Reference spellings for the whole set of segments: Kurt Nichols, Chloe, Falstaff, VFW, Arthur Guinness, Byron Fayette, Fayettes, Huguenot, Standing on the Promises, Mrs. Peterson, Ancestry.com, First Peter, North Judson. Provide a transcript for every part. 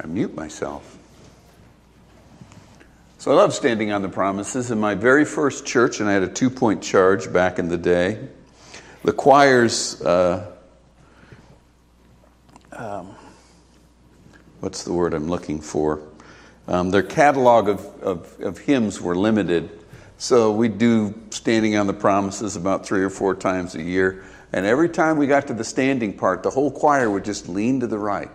I mute myself. So I love Standing on the Promises. In my very first church, and I had a 2-point charge back in the day, the choirs, what's the word I'm looking for? Their catalog of hymns were limited. So we do Standing on the Promises about 3 or 4 times a year. And every time we got to the standing part, the whole choir would just lean to the right.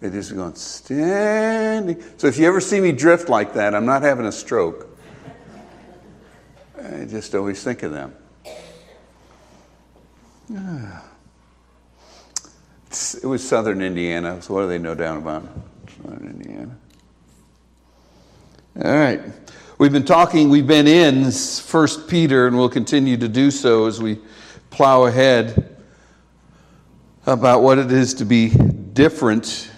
They'd just be going, standing. So if you ever see me drift like that, I'm not having a stroke. I just always think of them. It was southern Indiana, so what do they know down about southern Indiana? All right. We've been in First Peter, and we'll continue to do so as we plow ahead about what it is to be different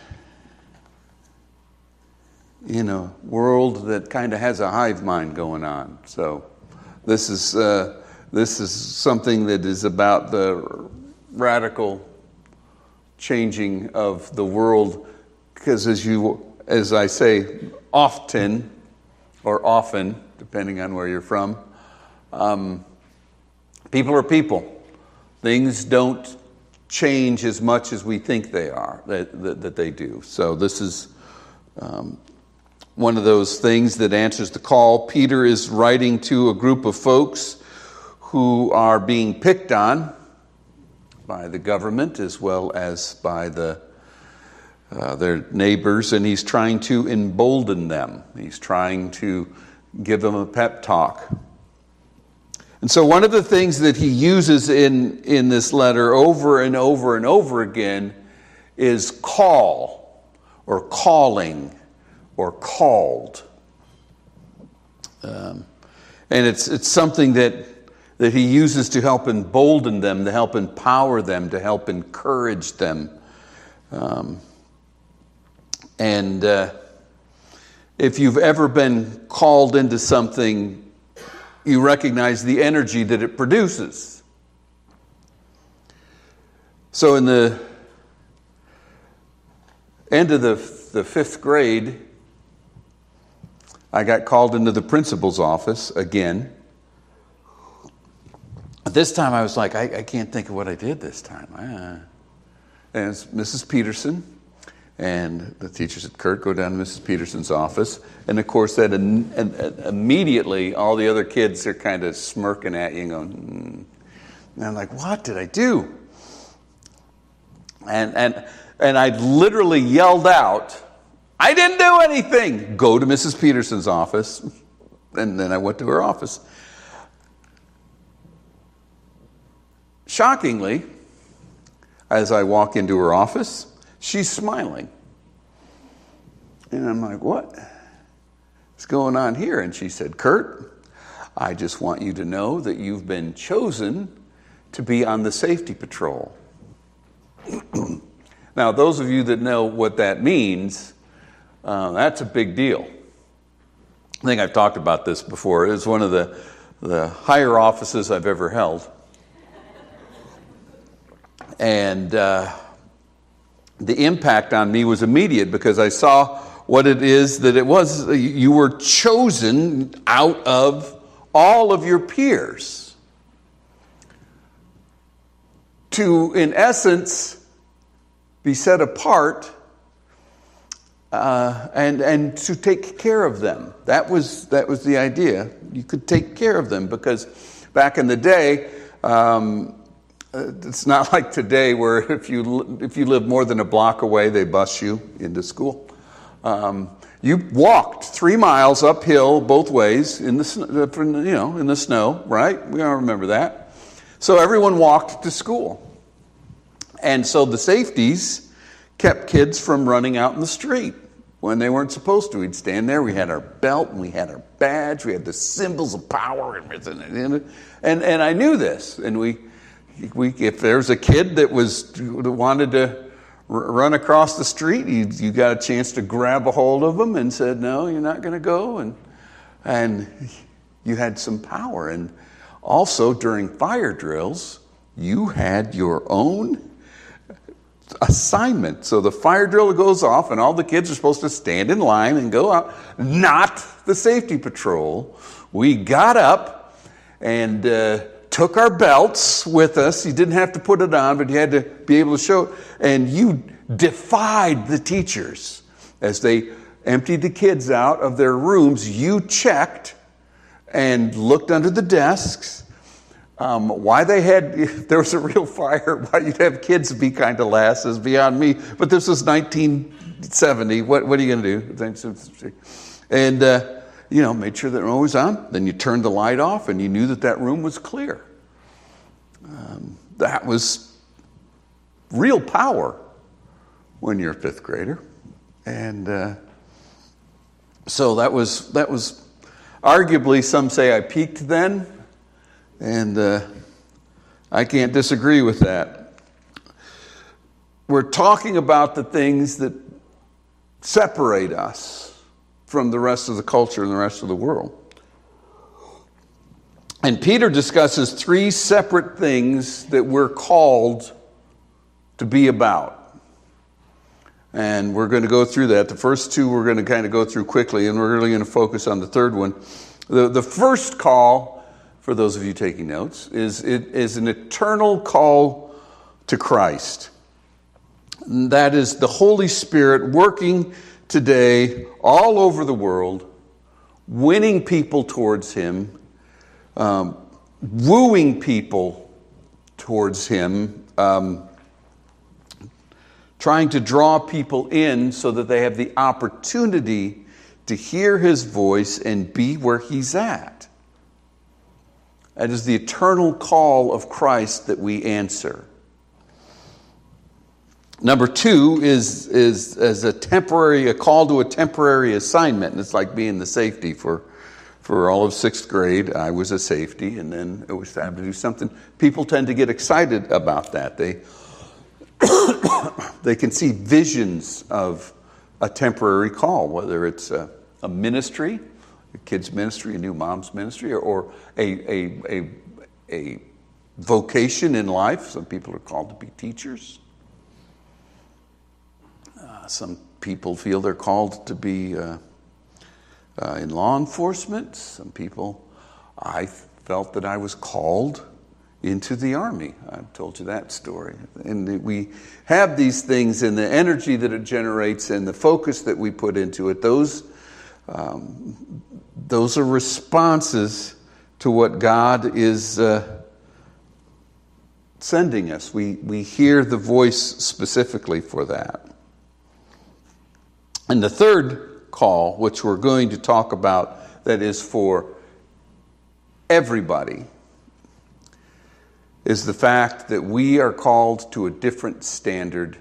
in a world that kind of has a hive mind going on. So this is something that is about the radical changing of the world, because as I say often, or often, depending on where you're from, people are people. Things don't change as much as we think they are, that they do. So this is one of those things that answers the call. Peter is writing to a group of folks who are being picked on by the government as well as by their neighbors, and he's trying to embolden them. He's trying to give them a pep talk. And so one of the things that he uses in this letter over and over and over again is call, or calling, or called. And it's something that he uses to help embolden them, to help empower them, to help encourage them. And if you've ever been called into something, you recognize the energy that it produces. So in the end of the 5th grade, I got called into the principal's office again. This time I was like, I can't think of what I did this time. And it's Mrs. Peterson. And the teacher said, Kurt, go down to Mrs. Peterson's office. And, of course, that immediately all the other kids are kind of smirking at you and going, And I'm like, what did I do? And I literally yelled out, I didn't do anything. Go to Mrs. Peterson's office. And then I went to her office. Shockingly, as I walk into her office, she's smiling. And I'm like, what's going on here? And she said, Kurt, I just want you to know that you've been chosen to be on the safety patrol. Now, those of you that know what that means, that's a big deal. I think I've talked about this before. It was one of the higher offices I've ever held. And the impact on me was immediate, because I saw what it is that it was. You were chosen out of all of your peers to, in essence, be set apart and to take care of them. That was the idea. You could take care of them, because back in the day, it's not like today where if you live more than a block away, they bus you into school. You walked 3 miles uphill both ways in the snow, right? We all remember that. So everyone walked to school. And so the safeties kept kids from running out in the street when they weren't supposed to. We'd stand there. We had our belt and we had our badge. We had the symbols of power and everything. And I knew this. And we, if there's a kid that wanted to run across the street, you got a chance to grab a hold of him and said, no, you're not going to go. And you had some power. And also during fire drills, you had your own assignment. So the fire drill goes off and all the kids are supposed to stand in line and go out. Not the safety patrol. We got up and took our belts with us. You didn't have to put it on, but you had to be able to show it. And you defied the teachers as they emptied the kids out of their rooms. You checked and looked under the desks. Why they had, if there was a real fire, why you'd have kids be kind of last is beyond me. But this was 1970. What are you going to do? And, you know, made sure that it was on. Then you turned the light off and you knew that that room was clear. That was real power when you're a fifth grader. And so that was arguably, some say I peaked then. And I can't disagree with that. We're talking about the things that separate us from the rest of the culture and the rest of the world. And Peter discusses three separate things that we're called to be about. And we're going to go through that. The first two we're going to kind of go through quickly, and we're really going to focus on the third one. The first call, for those of you taking notes, is an eternal call to Christ. And that is the Holy Spirit working today all over the world, winning people towards Him, wooing people towards Him, trying to draw people in so that they have the opportunity to hear His voice and be where He's at. That is the eternal call of Christ that we answer. Number two is a call to a temporary assignment. And it's like being the safety for all of sixth grade. I was a safety, and then it was time to do something. People tend to get excited about that. They can see visions of a temporary call, whether it's a ministry, a kids' ministry, a new mom's ministry, or a vocation in life. Some people are called to be teachers. Some people feel they're called to be in law enforcement. Some people, I felt that I was called into the army. I've told you that story. And we have these things, and the energy that it generates and the focus that we put into it, those are responses to what God is sending us. We hear the voice specifically for that. And the third call, which we're going to talk about, that is for everybody, is the fact that we are called to a different standard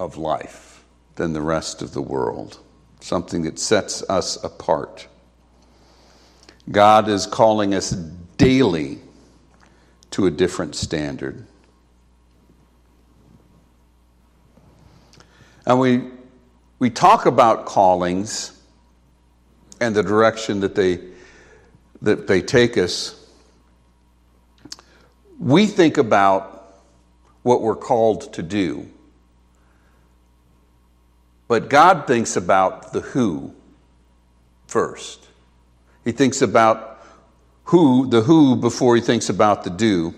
of life than the rest of the world. Something that sets us apart. God is calling us daily to a different standard. And we talk about callings and the direction that they take us. We think about what we're called to do. But God thinks about the who first. He thinks about the who before he thinks about the do.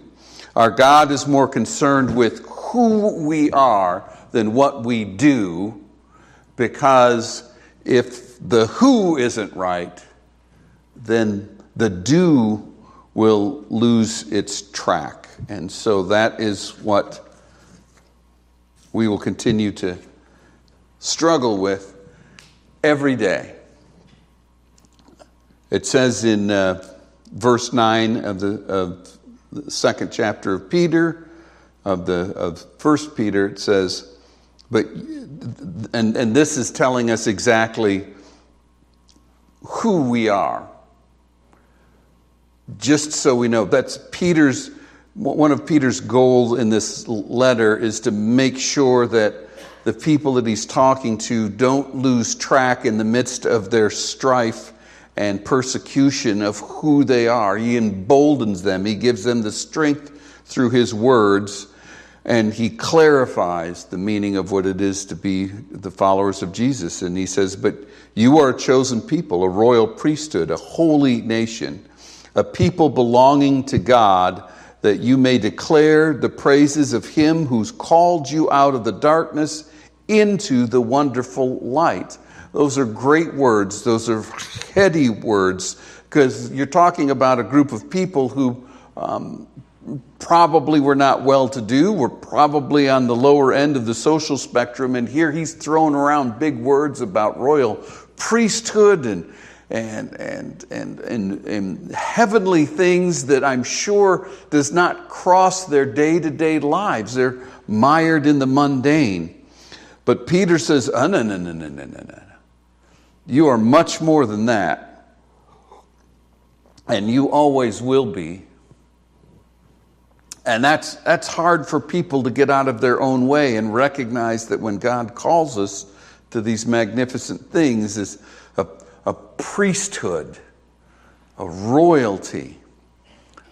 Our God is more concerned with who we are than what we do, because if the who isn't right, then the do will lose its track. And so that is what we will continue to struggle with every day. It says in verse 9 of the second chapter of Peter, of First Peter, it says, and this is telling us exactly who we are. Just so we know, that's one of Peter's goals in this letter is to make sure that the people that he's talking to don't lose track in the midst of their strife and persecution of who they are. He emboldens them. He gives them the strength through his words And he clarifies the meaning of what it is to be the followers of Jesus. And he says, but you are a chosen people, a royal priesthood, a holy nation, a people belonging to God, that you may declare the praises of him who's called you out of the darkness into the wonderful light. Those are great words. Those are heady words, because you're talking about a group of people who probably were not well-to-do, were probably on the lower end of the social spectrum, and here he's throwing around big words about royal priesthood and heavenly things that I'm sure does not cross their day-to-day lives. They're mired in the mundane. But Peter says, no. You are much more than that, and you always will be. And that's hard for people to get out of their own way and recognize that when God calls us to these magnificent things is a priesthood, a royalty.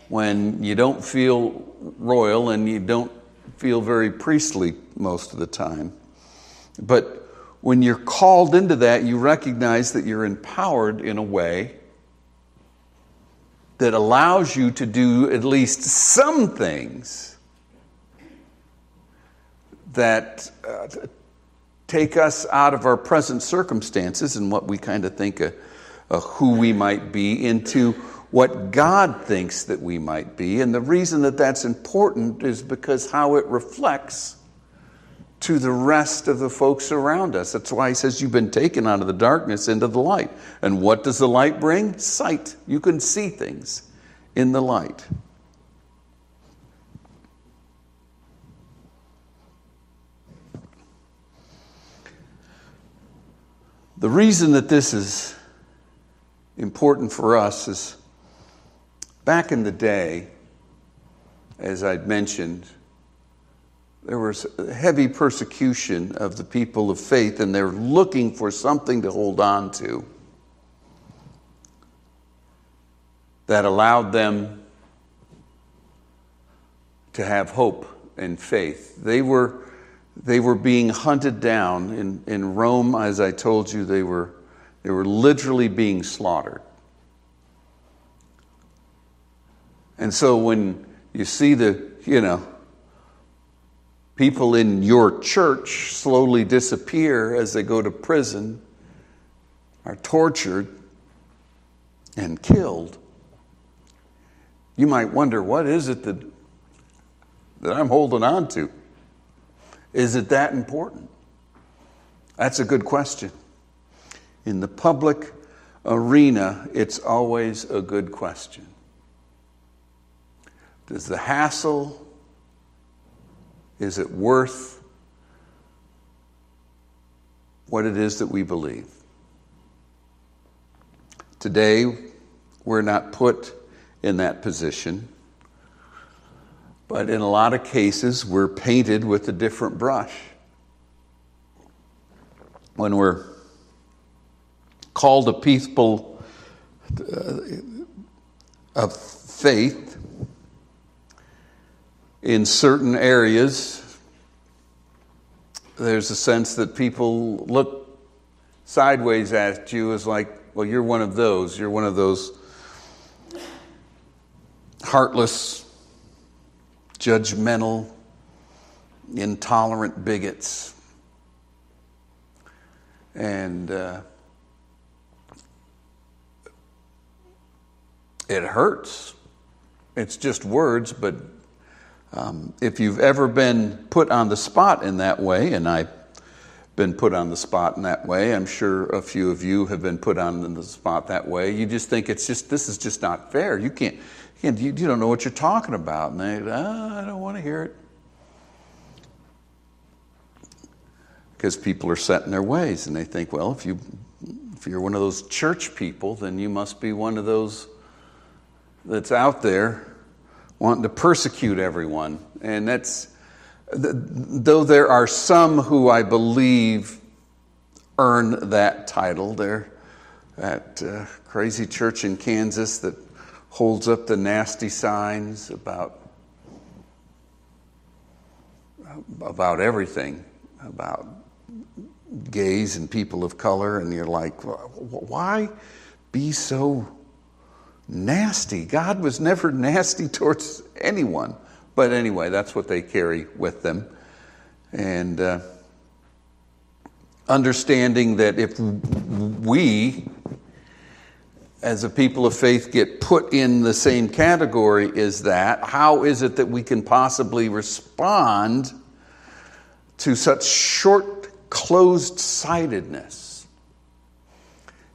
When you don't feel royal and you don't feel very priestly most of the time. But when you're called into that, you recognize that you're empowered in a way that allows you to do at least some things that take us out of our present circumstances and what we kind of think of who we might be into what God thinks that we might be. And the reason that that's important is because how it reflects to the rest of the folks around us. That's why he says you've been taken out of the darkness into the light. And what does the light bring? Sight. You can see things in the light. The reason that this is important for us is back in the day, as I'd mentioned, there was heavy persecution of the people of faith, and they're looking for something to hold on to that allowed them to have hope and faith. They were being hunted down in Rome, as I told you. They were literally being slaughtered. And so when you see people in your church slowly disappear as they go to prison, are tortured and killed, you might wonder, what is it that I'm holding on to? Is it that important? That's a good question. In the public arena, it's always a good question. Does the hassle... is it worth what it is that we believe? Today, we're not put in that position, but in a lot of cases, we're painted with a different brush. When we're called a people of faith, in certain areas, there's a sense that people look sideways at you as like, well, you're one of those. You're one of those heartless, judgmental, intolerant bigots. And it hurts. It's just words, but if you've ever been put on the spot in that way, and I've been put on the spot in that way, I'm sure a few of you have been put on the spot that way, you just think this is just not fair. You don't know what you're talking about. And they, I don't want to hear it. Because people are set in their ways, and they think, well, if you're one of those church people, then you must be one of those that's out there wanting to persecute everyone. And that's, though there are some who I believe earn that title. There at crazy church in Kansas that holds up the nasty signs about about everything, about gays and people of color, and you're like, why be so nasty? God was never nasty towards anyone. But anyway, that's what they carry with them. And understanding that if we, as a people of faith, get put in the same category as that, how is it that we can possibly respond to such short, closed-sightedness?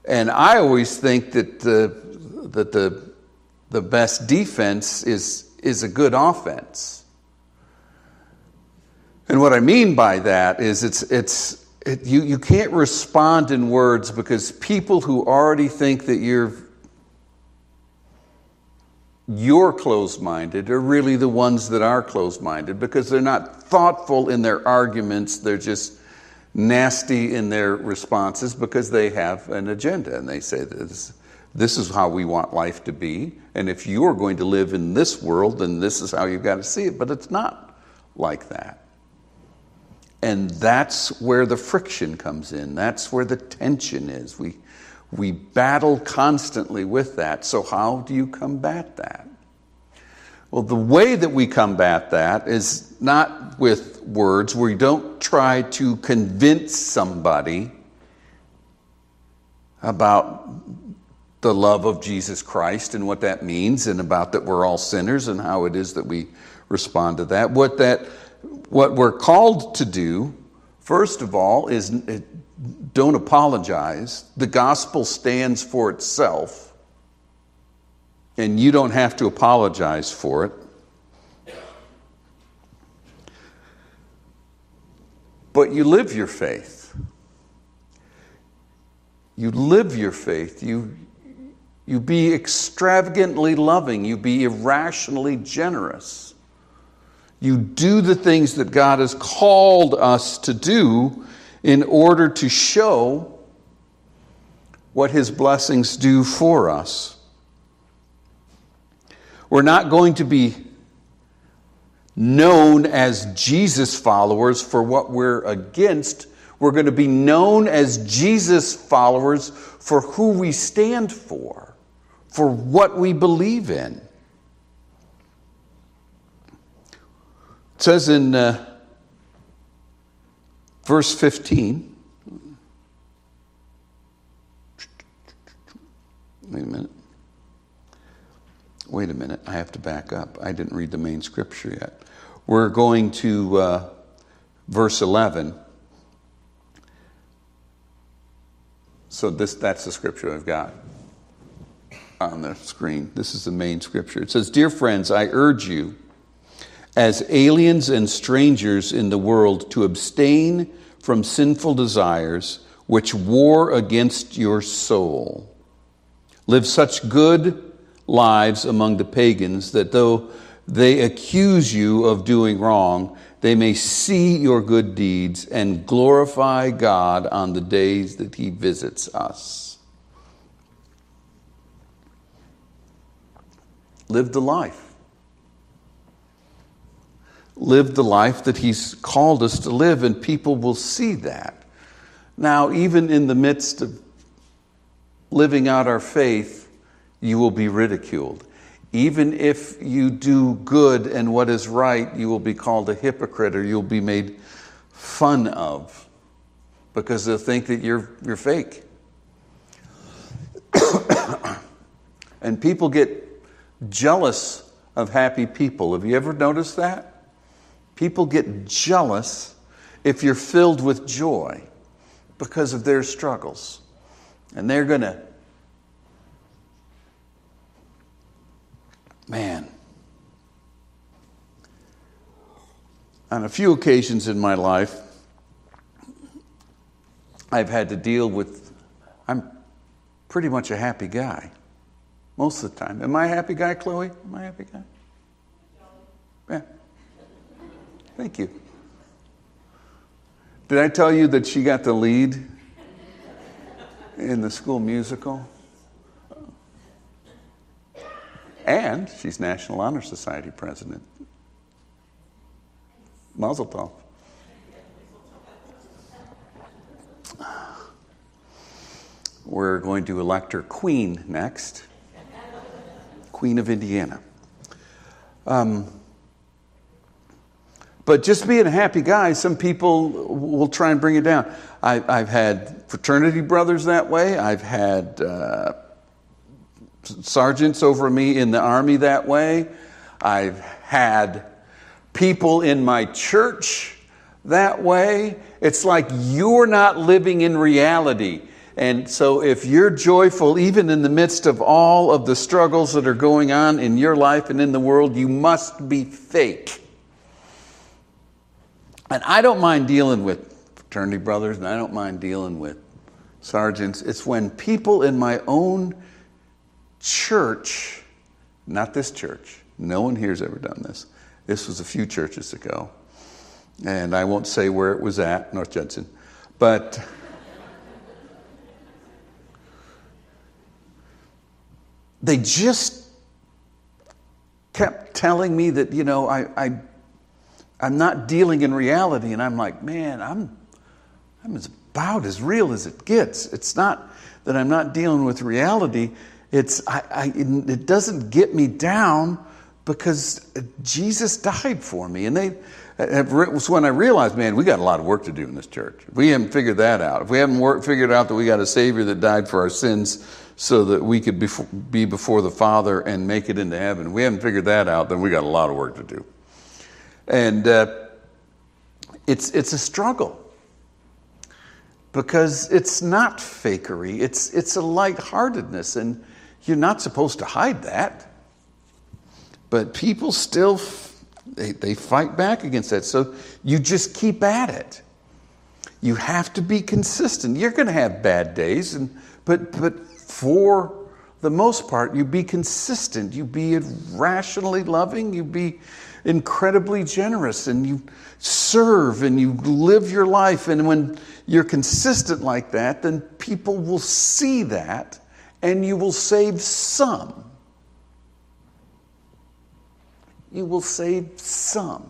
And I always think that the best defense is a good offense. And what I mean by that is you can't respond in words, because people who already think that you're closed-minded are really the ones that are closed-minded, because they're not thoughtful in their arguments. They're just nasty in their responses because they have an agenda, and they say this is how we want life to be, and if you're going to live in this world, then this is how you've got to see it. But it's not like that. And that's where the friction comes in. That's where the tension is. We battle constantly with that. So how do you combat that? Well, the way that we combat that is not with words. We don't try to convince somebody about the love of Jesus Christ and what that means, and about that we're all sinners and how it is that we respond to that. What we're called to do, first of all, is don't apologize. The gospel stands for itself, and you don't have to apologize for it. But you live your faith. You live your faith. You be extravagantly loving. You be irrationally generous. You do the things that God has called us to do in order to show what His blessings do for us. We're not going to be known as Jesus followers for what we're against. We're going to be known as Jesus followers for who we stand for what we believe in. It says in verse 15, wait a minute, I have to back up. I didn't read the main scripture yet. We're going to verse 11. So that's the scripture I've got on the screen. This is the main scripture. It says, "Dear friends, I urge you, as aliens and strangers in the world, to abstain from sinful desires which war against your soul. Live such good lives among the pagans that though they accuse you of doing wrong, they may see your good deeds and glorify God on the days that He visits us." Live the life. Live the life that He's called us to live, and people will see that. Now, even in the midst of living out our faith, you will be ridiculed. Even if you do good and what is right, you will be called a hypocrite, or you'll be made fun of, because they'll think that you're fake. And people get jealous of happy people. Have you ever noticed that? People get jealous if you're filled with joy because of their struggles. And they're going to, man. On a few occasions in my life, I've had to deal with, I'm pretty much a happy guy most of the time. Am I a happy guy, Chloe? Am I a happy guy? Yeah. Thank you. Did I tell you that she got the lead in the school musical? And she's National Honor Society president. Mazel tov. We're going to elect her queen next. Queen of Indiana. But just being a happy guy, some people will try and bring it down. I've had fraternity brothers that way. I've had sergeants over me in the Army that way. I've had people in my church that way. It's like you're not living in reality. And so if you're joyful, even in the midst of all of the struggles that are going on in your life and in the world, you must be fake. And I don't mind dealing with fraternity brothers, and I don't mind dealing with sergeants. It's when people in my own church, not this church, no one here's ever done this. This was a few churches ago, and I won't say where it was at, North Judson, but they just kept telling me that, you know, I'm not dealing in reality. And I'm like, man, I'm about as real as it gets. It's not that I'm not dealing with reality. It's it doesn't get me down because Jesus died for me. And it was when I realized, man, we got a lot of work to do in this church. If we haven't figured that out, if we haven't figured out that we got a Savior that died for our sins so that we could be before the Father and make it into heaven, if we haven't figured that out, then we got a lot of work to do. And it's a struggle because it's not fakery. It's a lightheartedness, and you're not supposed to hide that. But people still, they fight back against that. So you just keep at it. You have to be consistent. You're going to have bad days, but for the most part, you be consistent. You be rationally loving. You be incredibly generous, and you serve and you live your life. And when you're consistent like that, then people will see that and you will save some. You will save some.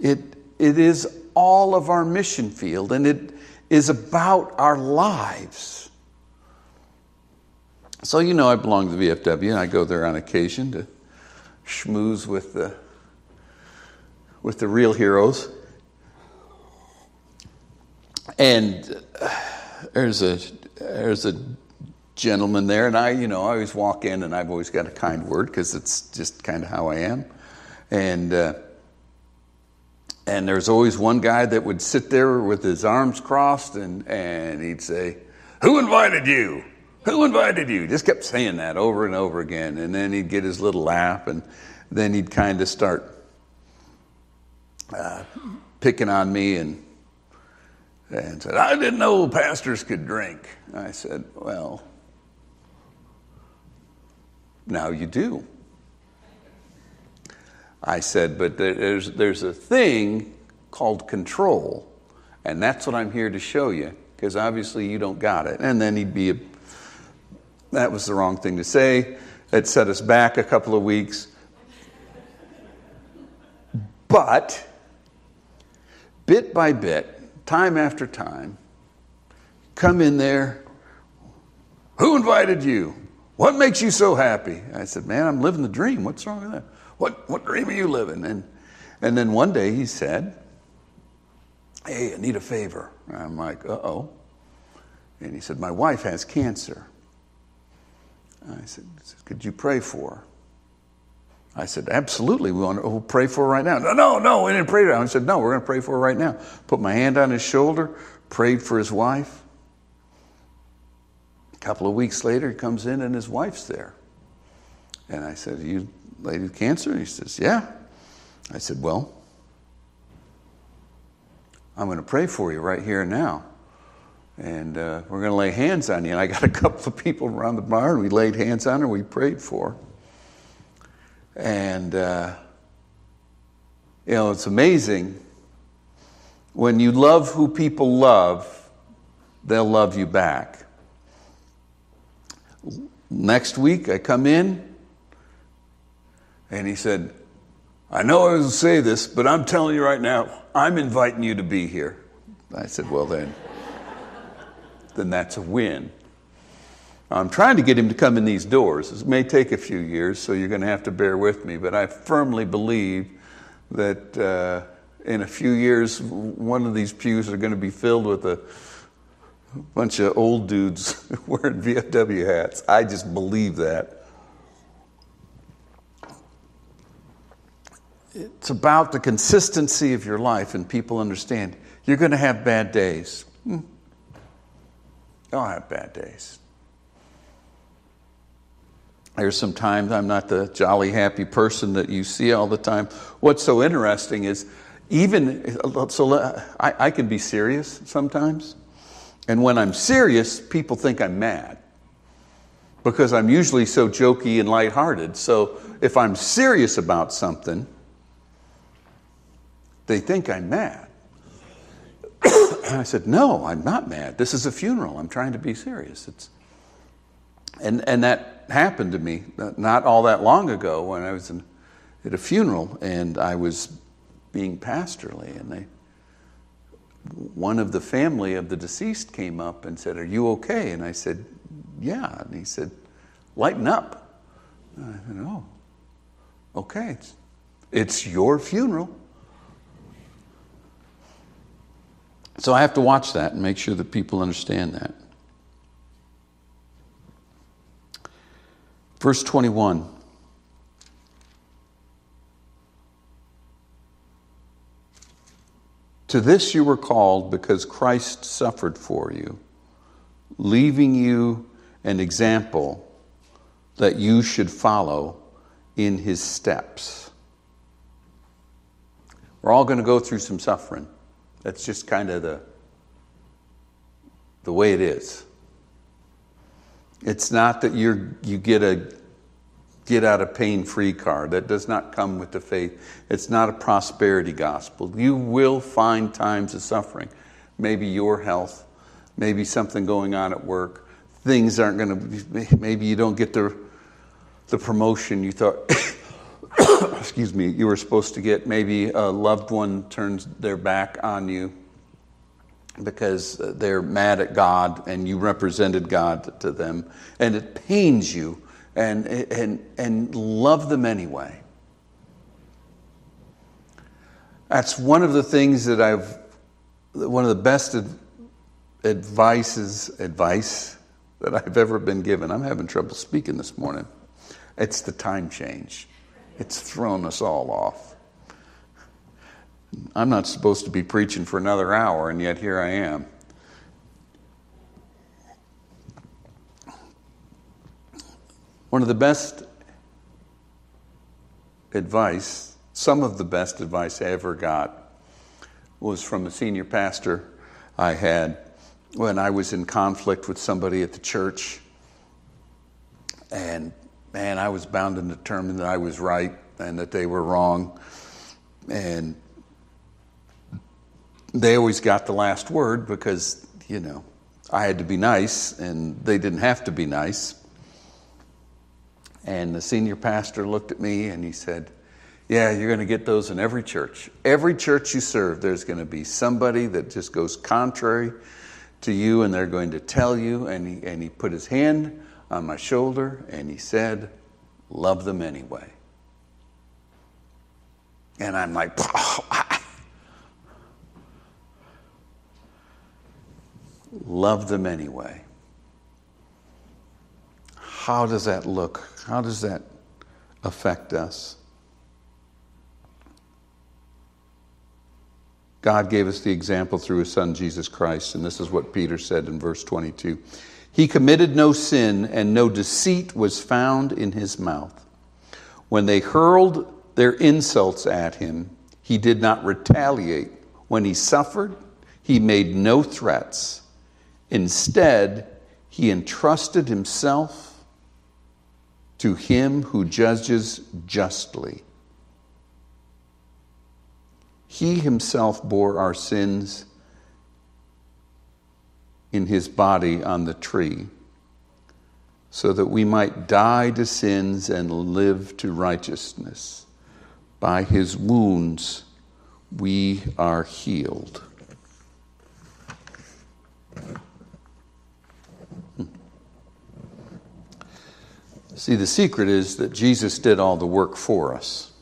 It is all of our mission field, and it is about our lives. So, you know, I belong to the VFW, and I go there on occasion to schmooze with the real heroes. And there's a gentleman there, and I always walk in, and I've always got a kind word because it's just kind of how I am. And there's always one guy that would sit there with his arms crossed, and he'd say, "Who invited you? Who invited you?" Just kept saying that over and over again. And then he'd get his little laugh, and then he'd kind of start picking on me and said, "I didn't know pastors could drink." I said, "Well, now you do." I said, "But there's a thing called control, and that's what I'm here to show you, because obviously you don't got it." And then he'd be that was the wrong thing to say. It set us back a couple of weeks. But bit by bit, time after time, come in there, "Who invited you? What makes you so happy?" I said, "Man, I'm living the dream. What's wrong with that? What dream are you living?" And then one day he said, "Hey, I need a favor." And I'm like, "Uh-oh." And he said, "My wife has cancer." I said, "Could you pray for her?" I said, "Absolutely. We'll pray for her right now." No, we didn't pray for her. I said, "No, we're going to pray for her right now." Put my hand on his shoulder, prayed for his wife. A couple of weeks later, he comes in and his wife's there. And I said, "You lady with cancer?" He says, "Yeah." I said, "Well, I'm going to pray for you right here and now. And we're going to lay hands on you." And I got a couple of people around the bar, and we laid hands on her. We prayed for her. And, it's amazing. When you love who people love, they'll love you back. Next week, I come in, and he said, I know I was saying this, but I'm telling you right now, I'm inviting you to be here. I said, well, then that's a win. I'm trying to get him to come in these doors. It may take a few years, so you're going to have to bear with me, but I firmly believe that in a few years, one of these pews are going to be filled with a bunch of old dudes wearing VFW hats. I just believe that. It's about the consistency of your life, and people understand you're going to have bad days. I'll have bad days. There's some times I'm not the jolly, happy person that you see all the time. What's so interesting is I can be serious sometimes. And when I'm serious, people think I'm mad because I'm usually so jokey and lighthearted. So if I'm serious about something, they think I'm mad. I said, no, I'm not mad. This is a funeral. I'm trying to be serious. And that happened to me not all that long ago when I was at a funeral and I was being pastorally, and one of the family of the deceased came up and said, are you okay? And I said, yeah. And he said, lighten up. And I said, oh, okay. It's your funeral. So I have to watch that and make sure that people understand that. Verse 21. To this you were called because Christ suffered for you, leaving you an example that you should follow in his steps. We're all going to go through some suffering. That's just kind of the way it is. It's not that you get a get out of pain free card. That does not come with the faith. It's not a prosperity gospel. You will find times of suffering. Maybe your health, maybe something going on at work. Things aren't going to. Maybe you don't get the promotion you thought. Excuse me, you were supposed to get. Maybe a loved one turns their back on you because they're mad at God and you represented God to them, and it pains you, and love them anyway. That's one of the things that one of the best advice that I've ever been given. I'm having trouble speaking this morning. It's the time change. It's thrown us all off. I'm not supposed to be preaching for another hour, and yet here I am. One of the best advice, some of the best advice I ever got, was from a senior pastor I had when I was in conflict with somebody at the church. And man, I was bound and determined that I was right and that they were wrong. And they always got the last word because, you know, I had to be nice and they didn't have to be nice. And the senior pastor looked at me and he said, yeah, you're going to get those in every church. Every church you serve, there's going to be somebody that just goes contrary to you and they're going to tell you. And he put his hand on my shoulder and he said, love them anyway. And I'm like, oh, love them anyway. How does that look? How does that affect us? God gave us the example through his son, Jesus Christ, and this is what Peter said in verse 22. He committed no sin, and no deceit was found in his mouth. When they hurled their insults at him, he did not retaliate. When he suffered, he made no threats. Instead, he entrusted himself to him who judges justly. He himself bore our sins in his body on the tree, so that we might die to sins and live to righteousness. By his wounds we are healed. See, the secret is that Jesus did all the work for us.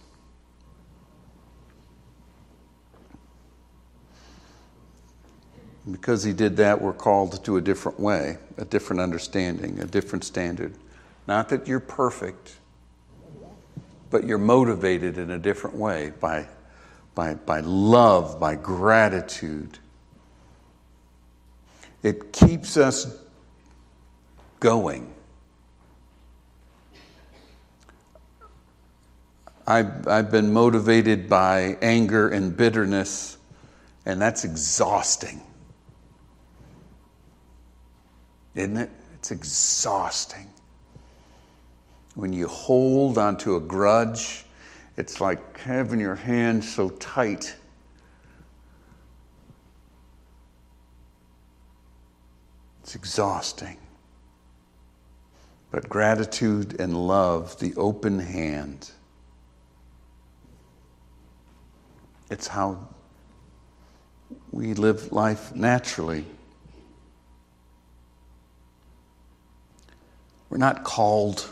Because he did that, we're called to a different way, a different understanding, a different standard. Not that you're perfect, but you're motivated in a different way by love, by gratitude. It keeps us going. I've been motivated by anger and bitterness, and that's exhausting. Isn't it? It's exhausting. When you hold onto a grudge, it's like having your hand so tight. It's exhausting. But gratitude and love, the open hand, it's how we live life naturally. We're not called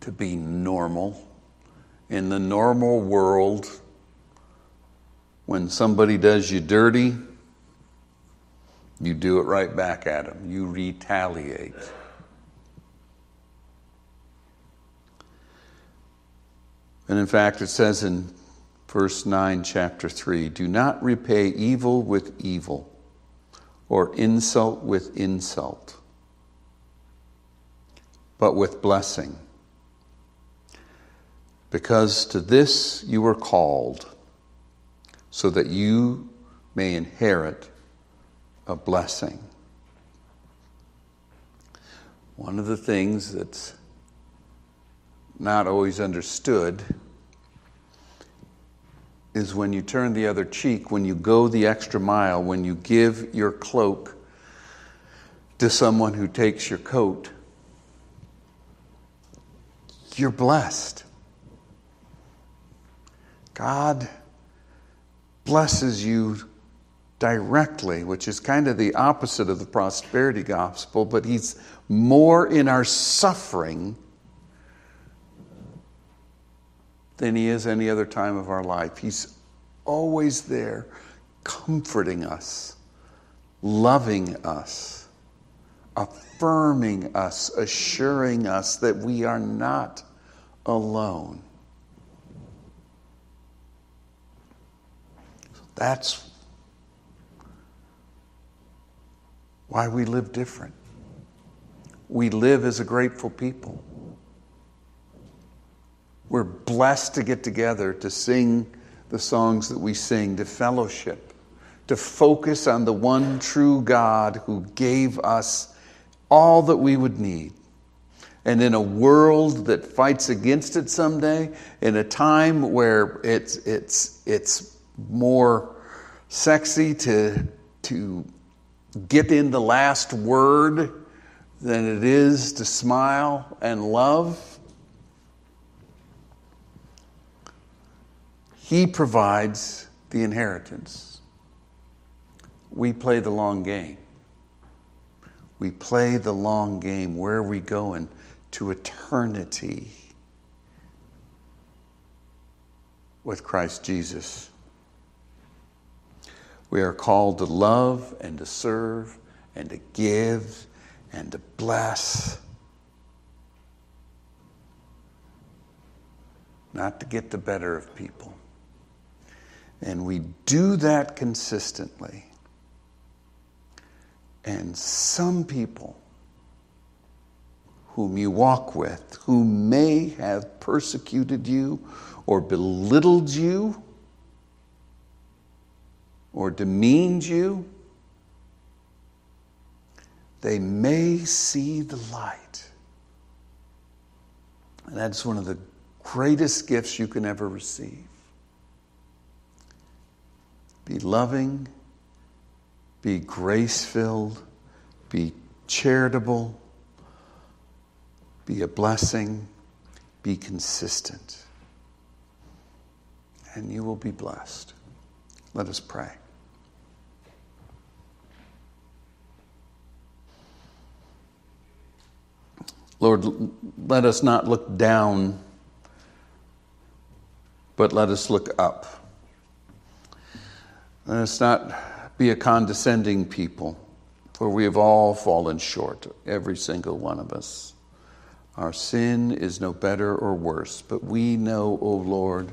to be normal. In the normal world, when somebody does you dirty, you do it right back at them. You retaliate. And in fact, it says in verse 9, chapter 3, do not repay evil with evil or insult with insult, but with blessing. Because to this you were called, so that you may inherit a blessing. One of the things that's not always understood is when you turn the other cheek, when you go the extra mile, when you give your cloak to someone who takes your coat, you're blessed. God blesses you directly, which is kind of the opposite of the prosperity gospel, but he's more in our suffering than he is any other time of our life. He's always there, comforting us, loving us, affirming us, assuring us that we are not alone. That's why we live different. We live as a grateful people. We're blessed to get together, to sing the songs that we sing, to fellowship, to focus on the one true God who gave us all that we would need. And in a world that fights against it someday, in a time where it's more sexy to get in the last word than it is to smile and love. He provides the inheritance. We play the long game. We play the long game. Where are we going? To eternity with Christ Jesus. We are called to love and to serve and to give and to bless. Not to get the better of people. And we do that consistently. And some people whom you walk with, who may have persecuted you or belittled you, or demeaned you, they may see the light. And that's one of the greatest gifts you can ever receive. Be loving, be grace-filled, be charitable, be a blessing, be consistent. and you will be blessed. Let us pray. Lord, let us not look down, but let us look up. Let us not be a condescending people, for we have all fallen short, every single one of us. Our sin is no better or worse, but we know, O Lord,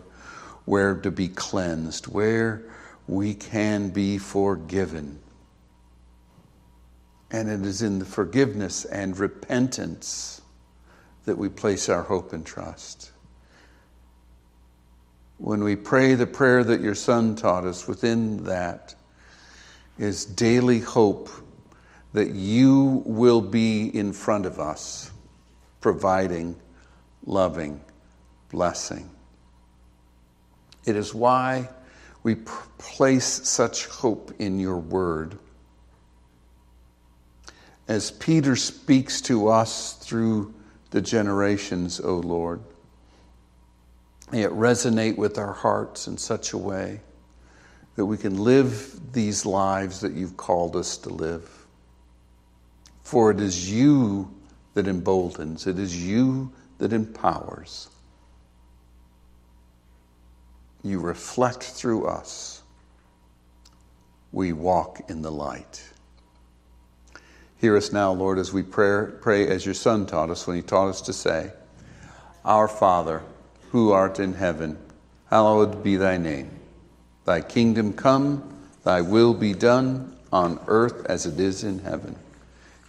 where to be cleansed, where we can be forgiven. And it is in the forgiveness and repentance that we place our hope and trust. When we pray the prayer that your Son taught us, within that is daily hope that you will be in front of us, providing, loving, blessing. It is why we place such hope in your word. As Peter speaks to us through the generations, O Lord, may it resonate with our hearts in such a way that we can live these lives that you've called us to live. For it is you that emboldens, it is you that empowers. You reflect through us. We walk in the light. Hear us now, Lord, as we pray as your Son taught us when he taught us to say, Our Father, who art in heaven, hallowed be thy name. Thy kingdom come, thy will be done on earth as it is in heaven.